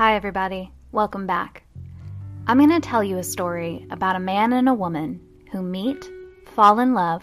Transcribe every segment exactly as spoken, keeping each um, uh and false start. Hi everybody, welcome back. I'm going to tell you a story about a man and a woman who meet, fall in love,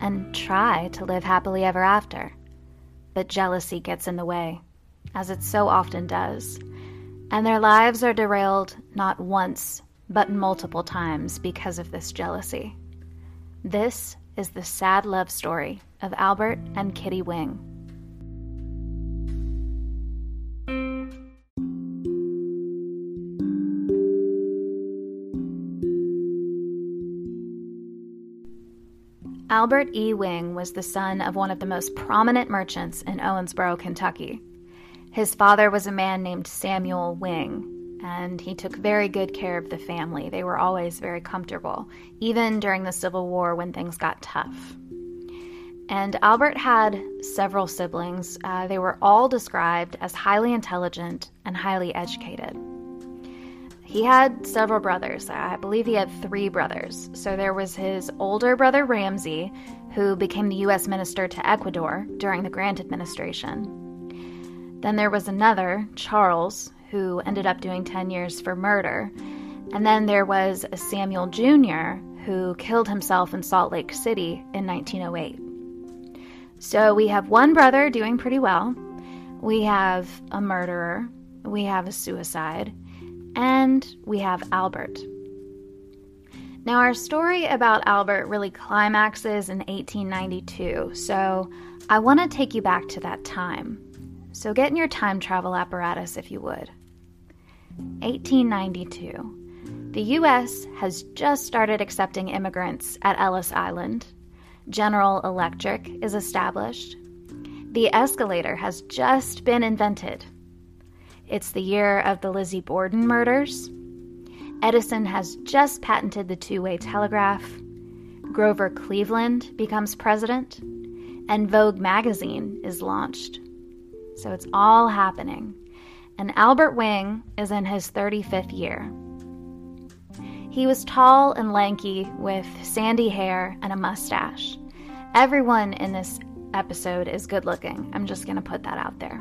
and try to live happily ever after. But jealousy gets in the way, as it so often does, and their lives are derailed not once, but multiple times because of this jealousy. This is the sad love story of Albert and Kitty Wing. Albert E. Wing was the son of one of the most prominent merchants in Owensboro, Kentucky. His father was a man named Samuel Wing, and he took very good care of the family. They were always very comfortable, even during the Civil War when things got tough. And Albert had several siblings. Uh, they were all described as highly intelligent and highly educated. He had several brothers. I believe he had three brothers. So there was his older brother, Ramsey, who became the U S minister to Ecuador during the Grant administration. Then there was another, Charles, who ended up doing ten years for murder. And then there was a Samuel Junior, who killed himself in Salt Lake City in nineteen oh eight. So we have one brother doing pretty well. We have a murderer. We have a suicide. And we have Albert. Now, our story about Albert really climaxes in eighteen ninety-two, so I want to take you back to that time. So get in your time travel apparatus if you would. eighteen ninety-two. The U S has just started accepting immigrants at Ellis Island. General Electric is established. The escalator has just been invented. It's the year of the Lizzie Borden murders. Edison has just patented the two-way telegraph. Grover Cleveland becomes president. And Vogue magazine is launched. So it's all happening. And Albert Wing is in his thirty-fifth year. He was tall and lanky with sandy hair and a mustache. Everyone in this episode is good looking. I'm just going to put that out there.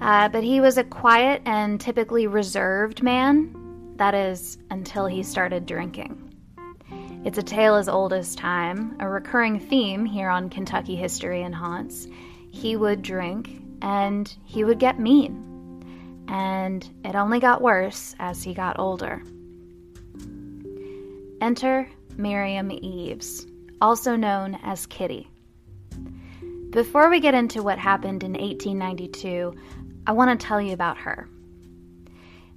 Uh, but he was a quiet and typically reserved man, that is, until he started drinking. It's a tale as old as time, a recurring theme here on Kentucky History and Haunts. He would drink, and he would get mean, and it only got worse as he got older. Enter Miriam Eaves, also known as Kitty. Before we get into what happened in eighteen ninety-two, I want to tell you about her.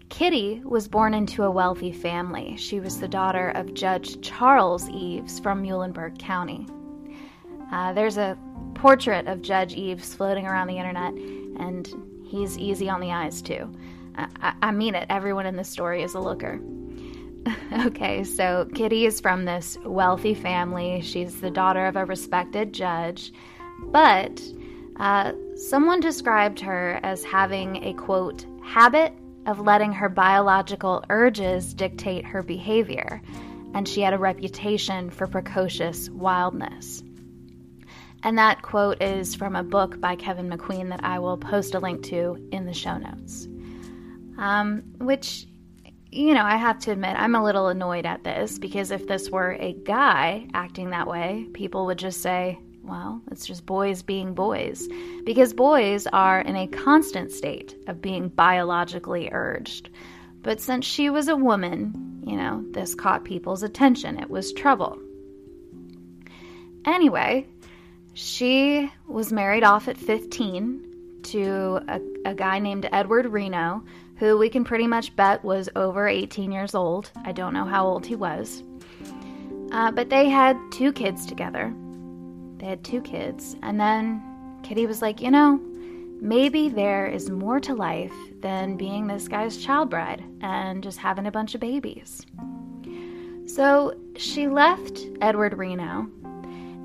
Kitty was born into a wealthy family. She was the daughter of Judge Charles Eaves from Muhlenberg County. Uh, there's a portrait of Judge Eaves floating around the internet, and he's easy on the eyes too. I, I mean it, everyone in this story is a looker. Okay, so Kitty is from this wealthy family. She's the daughter of a respected judge, but Uh, someone described her as having a, quote, habit of letting her biological urges dictate her behavior, and she had a reputation for precocious wildness. And that quote is from a book by Kevin McQueen that I will post a link to in the show notes. Um, which, you know, I have to admit, I'm a little annoyed at this, because if this were a guy acting that way, people would just say, well, it's just boys being boys, because boys are in a constant state of being biologically urged. But since she was a woman, you know, this caught people's attention. It was trouble. Anyway, she was married off at fifteen to a, a guy named Edward Reno, who we can pretty much bet was over eighteen years old. I don't know how old he was. Uh, but they had two kids together. They had two kids, and then Kitty was like, you know, maybe there is more to life than being this guy's child bride and just having a bunch of babies. So she left Edward Reno,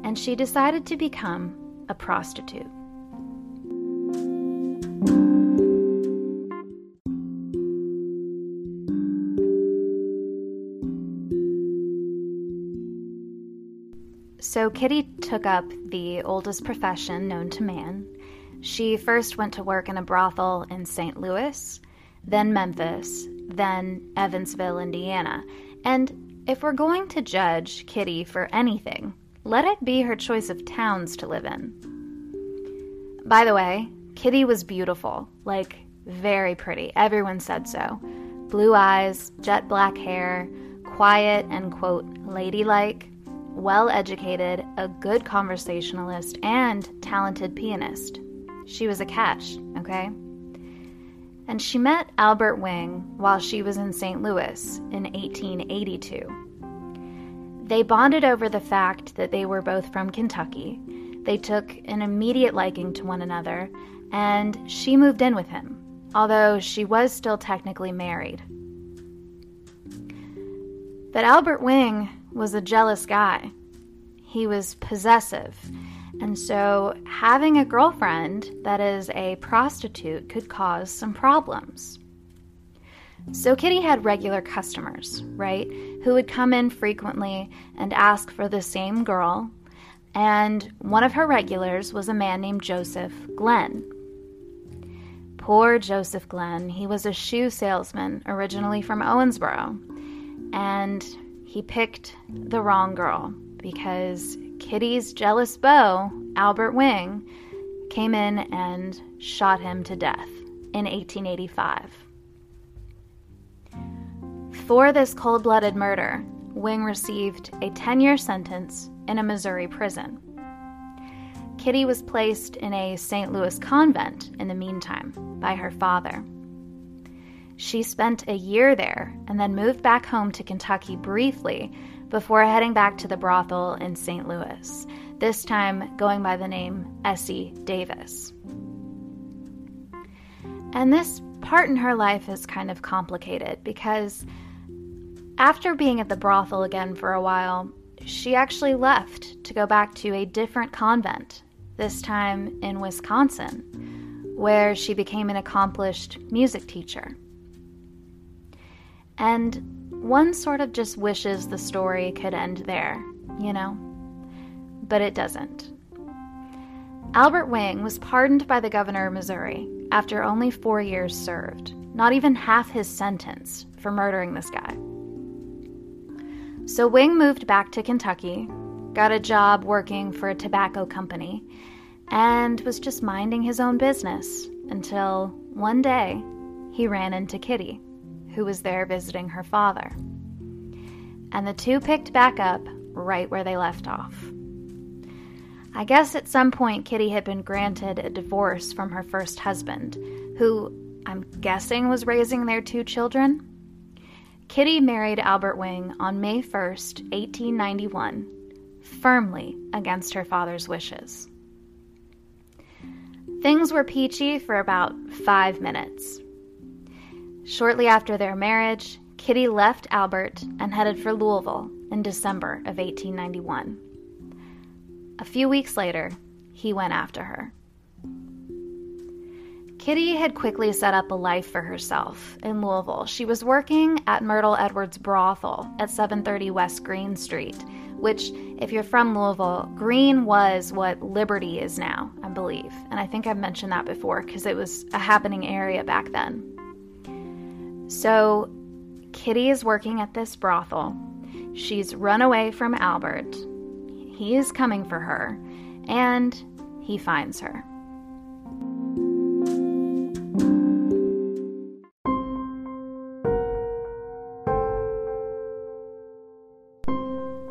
and she decided to become a prostitute. So Kitty took up the oldest profession known to man. She first went to work in a brothel in Saint Louis, then Memphis, then Evansville, Indiana. And if we're going to judge Kitty for anything, let it be her choice of towns to live in. By the way, Kitty was beautiful, like very pretty. Everyone said so. Blue eyes, jet black hair, quiet and, quote, ladylike, well-educated, a good conversationalist, and talented pianist. She was a catch, okay? And she met Albert Wing while she was in Saint Louis in eighteen eighty-two. They bonded over the fact that they were both from Kentucky. They took an immediate liking to one another, and she moved in with him, although she was still technically married. But Albert Wing was a jealous guy. He was possessive, and so having a girlfriend that is a prostitute could cause some problems. So Kitty had regular customers, right, who would come in frequently and ask for the same girl, and one of her regulars was a man named Joseph Glenn. Poor Joseph Glenn. He was a shoe salesman originally from Owensboro, and he picked the wrong girl because Kitty's jealous beau, Albert Wing, came in and shot him to death in eighteen eighty-five. For this cold-blooded murder, Wing received a ten-year sentence in a Missouri prison. Kitty was placed in a Saint Louis convent in the meantime by her father. She spent a year there and then moved back home to Kentucky briefly before heading back to the brothel in Saint Louis, this time going by the name Essie Davis. And this part in her life is kind of complicated because after being at the brothel again for a while, she actually left to go back to a different convent, this time in Wisconsin, where she became an accomplished music teacher. And one sort of just wishes the story could end there, you know? But it doesn't. Albert Wing was pardoned by the governor of Missouri after only four years served, not even half his sentence for murdering this guy. So Wing moved back to Kentucky, got a job working for a tobacco company, and was just minding his own business until one day he ran into Kitty, who was there visiting her father. And the two picked back up right where they left off. I guess at some point Kitty had been granted a divorce from her first husband, who I'm guessing was raising their two children. Kitty married Albert Wing on May first, eighteen ninety-one, firmly against her father's wishes. Things were peachy for about five minutes. Shortly after their marriage, Kitty left Albert and headed for Louisville in December of eighteen ninety-one. A few weeks later, he went after her. Kitty had quickly set up a life for herself in Louisville. She was working at Myrtle Edwards brothel at seven thirty West Green Street, which, if you're from Louisville, Green was what Liberty is now, I believe. And I think I've mentioned that before because it was a happening area back then. So Kitty is working at this brothel. She's run away from Albert. He is coming for her, and he finds her.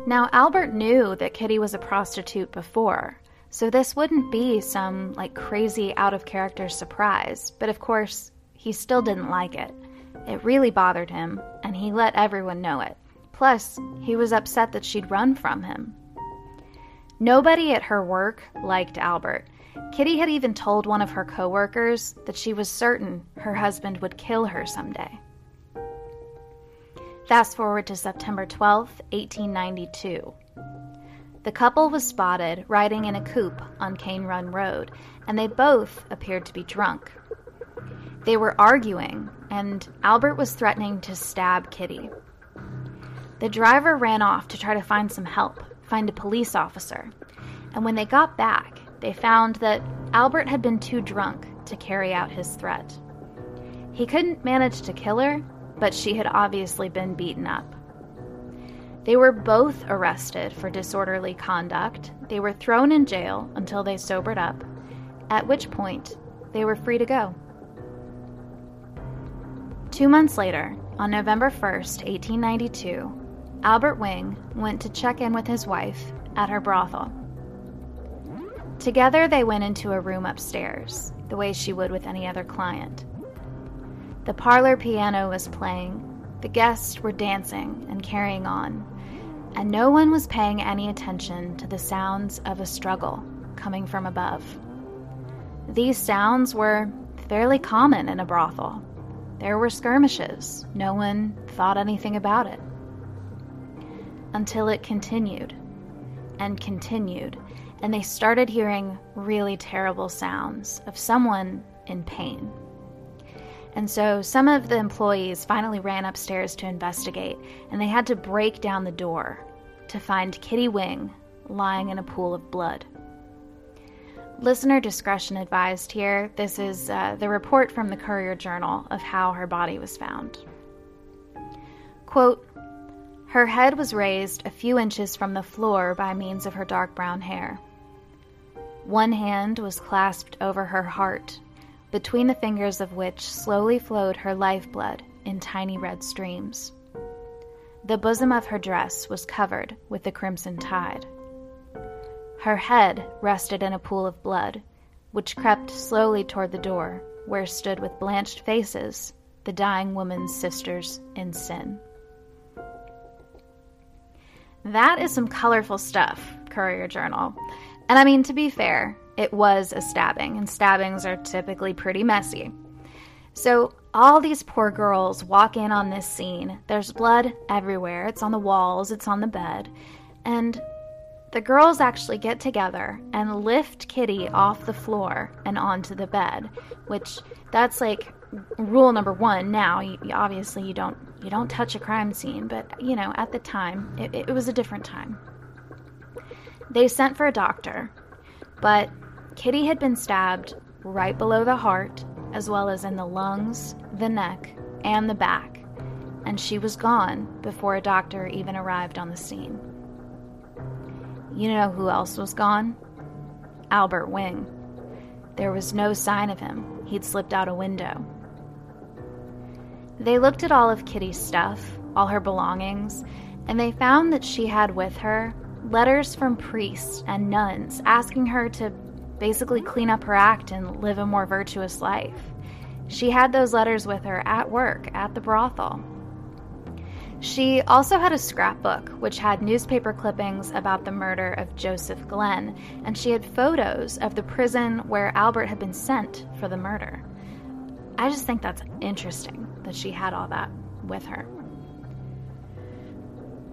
Now, Albert knew that Kitty was a prostitute before, so this wouldn't be some like crazy out-of-character surprise, but of course, he still didn't like it. It really bothered him, and he let everyone know it. Plus, he was upset that she'd run from him. Nobody at her work liked Albert. Kitty had even told one of her coworkers that she was certain her husband would kill her someday. Fast forward to September twelfth, eighteen ninety-two. The couple was spotted riding in a coupe on Cane Run Road, and they both appeared to be drunk. They were arguing, and Albert was threatening to stab Kitty. The driver ran off to try to find some help, find a police officer. And when they got back, they found that Albert had been too drunk to carry out his threat. He couldn't manage to kill her, but she had obviously been beaten up. They were both arrested for disorderly conduct. They were thrown in jail until they sobered up, at which point they were free to go. Two months later, on November first, eighteen ninety-two, Albert Wing went to check in with his wife at her brothel. Together, they went into a room upstairs, the way she would with any other client. The parlor piano was playing, the guests were dancing and carrying on, and no one was paying any attention to the sounds of a struggle coming from above. These sounds were fairly common in a brothel. There were skirmishes. No one thought anything about it. Until it continued and continued, and they started hearing really terrible sounds of someone in pain. And so some of the employees finally ran upstairs to investigate, and they had to break down the door to find Kitty Wing lying in a pool of blood. Listener discretion advised here. This is uh, the report from the Courier-Journal of how her body was found. Quote, "Her head was raised a few inches from the floor by means of her dark brown hair. One hand was clasped over her heart, between the fingers of which slowly flowed her lifeblood in tiny red streams. The bosom of her dress was covered with the crimson tide. Her head rested in a pool of blood, which crept slowly toward the door, where stood with blanched faces the dying woman's sisters in sin." That is some colorful stuff, Courier-Journal. And I mean, to be fair, it was a stabbing, and stabbings are typically pretty messy. So all these poor girls walk in on this scene. There's blood everywhere. It's on the walls, it's on the bed, and the girls actually get together and lift Kitty off the floor and onto the bed, which that's like rule number one now. You, obviously, you don't you don't touch a crime scene, but you know, at the time, it, it was a different time. They sent for a doctor, but Kitty had been stabbed right below the heart, as well as in the lungs, the neck, and the back, and she was gone before a doctor even arrived on the scene. You know who else was gone? Albert Wing. There was no sign of him. He'd slipped out a window. They looked at all of Kitty's stuff, all her belongings, and they found that she had with her letters from priests and nuns asking her to basically clean up her act and live a more virtuous life. She had those letters with her at work, at the brothel. She also had a scrapbook which had newspaper clippings about the murder of Joseph Glenn, and she had photos of the prison where Albert had been sent for the murder. I just think that's interesting that she had all that with her.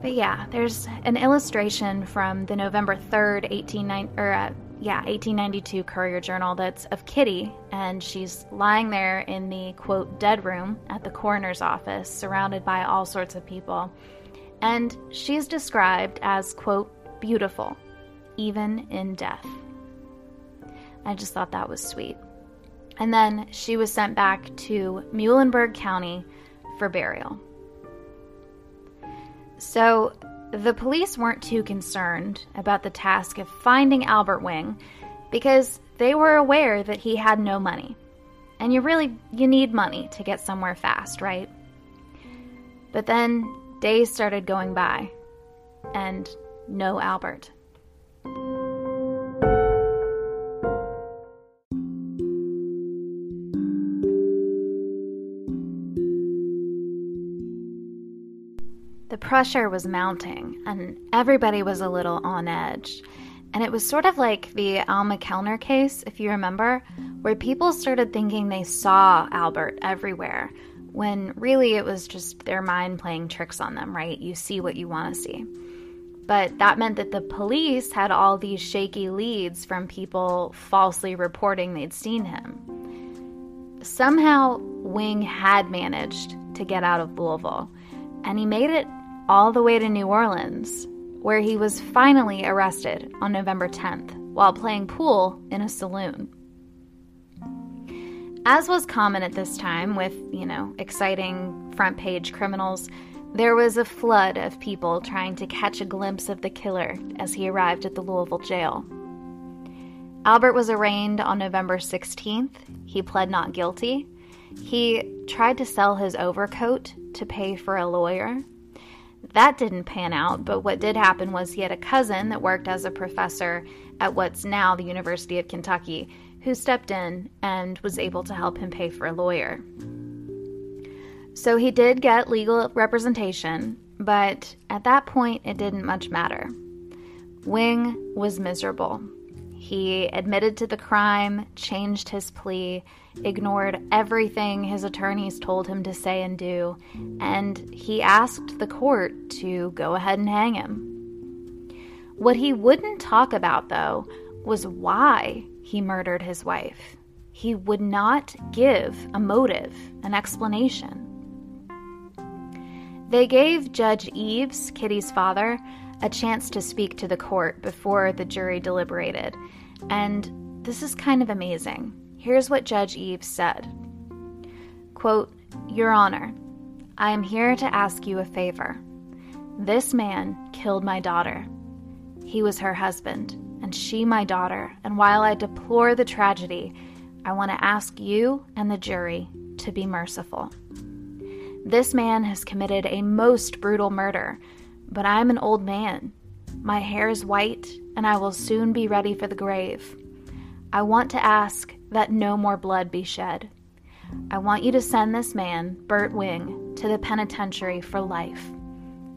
But yeah, there's an illustration from the November third, eighteen ninety, or, uh, yeah, eighteen ninety-two Courier-Journal that's of Kitty, and she's lying there in the, quote, dead room at the coroner's office, surrounded by all sorts of people. And she's described as, quote, beautiful, even in death. I just thought that was sweet. And then she was sent back to Muhlenberg County for burial. So the police weren't too concerned about the task of finding Albert Wing because they were aware that he had no money. And you really, you need money to get somewhere fast, right? But then days started going by and no Albert. The pressure was mounting, and everybody was a little on edge. And it was sort of like the Alma Kellner case, if you remember, where people started thinking they saw Albert everywhere, when really it was just their mind playing tricks on them, right? You see what you want to see. But that meant that the police had all these shaky leads from people falsely reporting they'd seen him. Somehow, Wing had managed to get out of Louisville, and he made it all the way to New Orleans, where he was finally arrested on November tenth while playing pool in a saloon. As was common at this time with, you know, exciting front-page criminals, there was a flood of people trying to catch a glimpse of the killer as he arrived at the Louisville jail. Albert was arraigned on November sixteenth. He pled not guilty. He tried to sell his overcoat to pay for a lawyer. That didn't pan out, but what did happen was he had a cousin that worked as a professor at what's now the University of Kentucky who stepped in and was able to help him pay for a lawyer. So he did get legal representation, but at that point it didn't much matter. Wing was miserable. He admitted to the crime, changed his plea, ignored everything his attorneys told him to say and do, and he asked the court to go ahead and hang him. What he wouldn't talk about, though, was why he murdered his wife. He would not give a motive, an explanation. They gave Judge Eaves, Kitty's father, a chance to speak to the court before the jury deliberated. And this is kind of amazing. Here's what Judge Eaves said. Quote, "Your Honor, I am here to ask you a favor. This man killed my daughter. He was her husband, and she my daughter, and while I deplore the tragedy, I want to ask you and the jury to be merciful. This man has committed a most brutal murder, but I am an old man. My hair is white, and I will soon be ready for the grave. I want to ask that no more blood be shed. I want you to send this man, Bert Wing, to the penitentiary for life.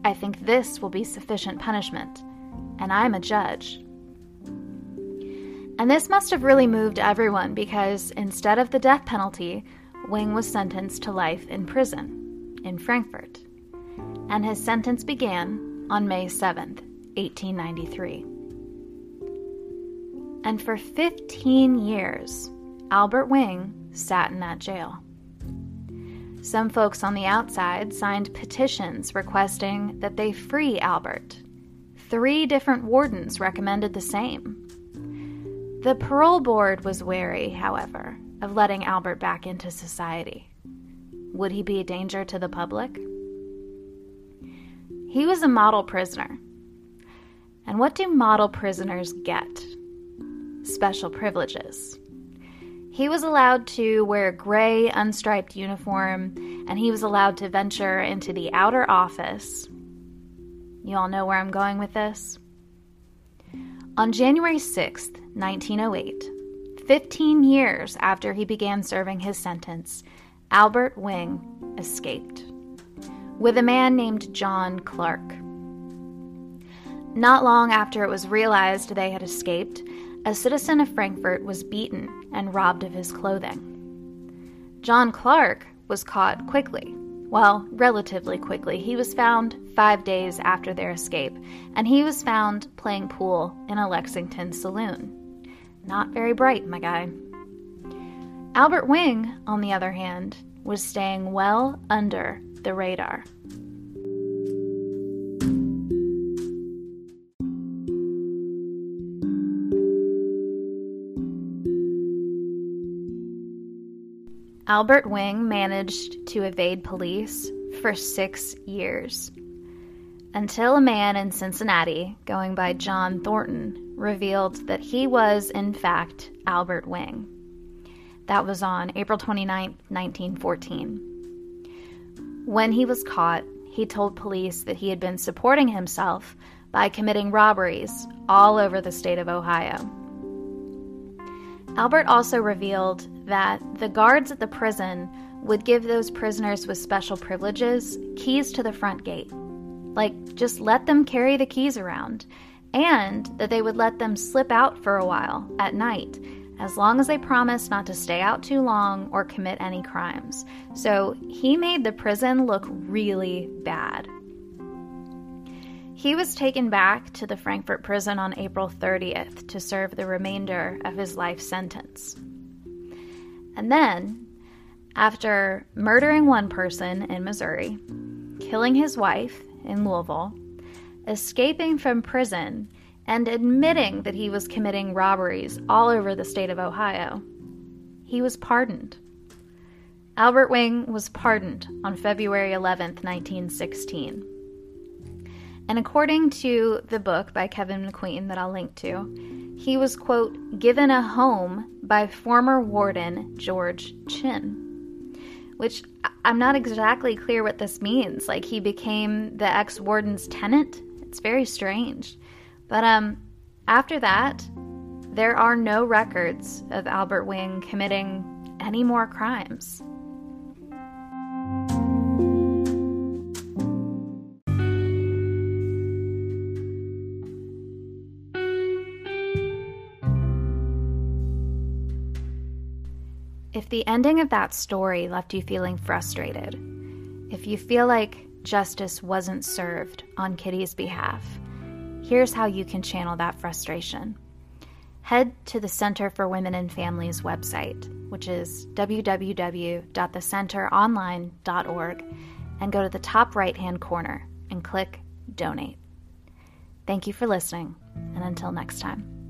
I think this will be sufficient punishment, and I am a judge." And this must have really moved everyone, because instead of the death penalty, Wing was sentenced to life in prison in Frankfort. And his sentence began on May seventh, eighteen ninety-three. And for fifteen years, Albert Wing sat in that jail. Some folks on the outside signed petitions requesting that they free Albert. Three different wardens recommended the same. The parole board was wary, however, of letting Albert back into society. Would he be a danger to the public? He was a model prisoner. And what do model prisoners get? Special privileges. He was allowed to wear a gray, unstriped uniform, and he was allowed to venture into the outer office. You all know where I'm going with this? On January sixth, nineteen oh eight, fifteen years after he began serving his sentence, Albert Wing escaped with a man named John Clark. Not long after it was realized they had escaped, a citizen of Frankfort was beaten and robbed of his clothing. John Clark was caught quickly. Well, relatively quickly. He was found five days after their escape, and he was found playing pool in a Lexington saloon. Not very bright, my guy. Albert Wing, on the other hand, was staying well under the radar. Albert Wing managed to evade police for six years, until a man in Cincinnati, going by John Thornton, revealed that he was, in fact, Albert Wing. That was on April twenty-ninth, nineteen fourteen. When he was caught, he told police that he had been supporting himself by committing robberies all over the state of Ohio. Albert also revealed that the guards at the prison would give those prisoners with special privileges keys to the front gate. Like, just let them carry the keys around, and that they would let them slip out for a while at night, as long as they promised not to stay out too long or commit any crimes. So he made the prison look really bad. He was taken back to the Frankfort prison on April thirtieth to serve the remainder of his life sentence. And then, after murdering one person in Missouri, killing his wife in Louisville, escaping from prison, and admitting that he was committing robberies all over the state of Ohio, he was pardoned Albert Wing was pardoned on February eleventh, nineteen sixteen. And according to the book by Kevin McQueen that I'll link to, he was, quote, given a home by former warden George Chin, which I'm not exactly clear what this means. Like, he became the ex-warden's tenant? It's very strange. But um, after that, there are no records of Albert Wing committing any more crimes. If the ending of that story left you feeling frustrated, if you feel like justice wasn't served on Kitty's behalf, here's how you can channel that frustration. Head to the Center for Women and Families website, which is w w w dot the center online dot org, and go to the top right-hand corner and click Donate. Thank you for listening, and until next time.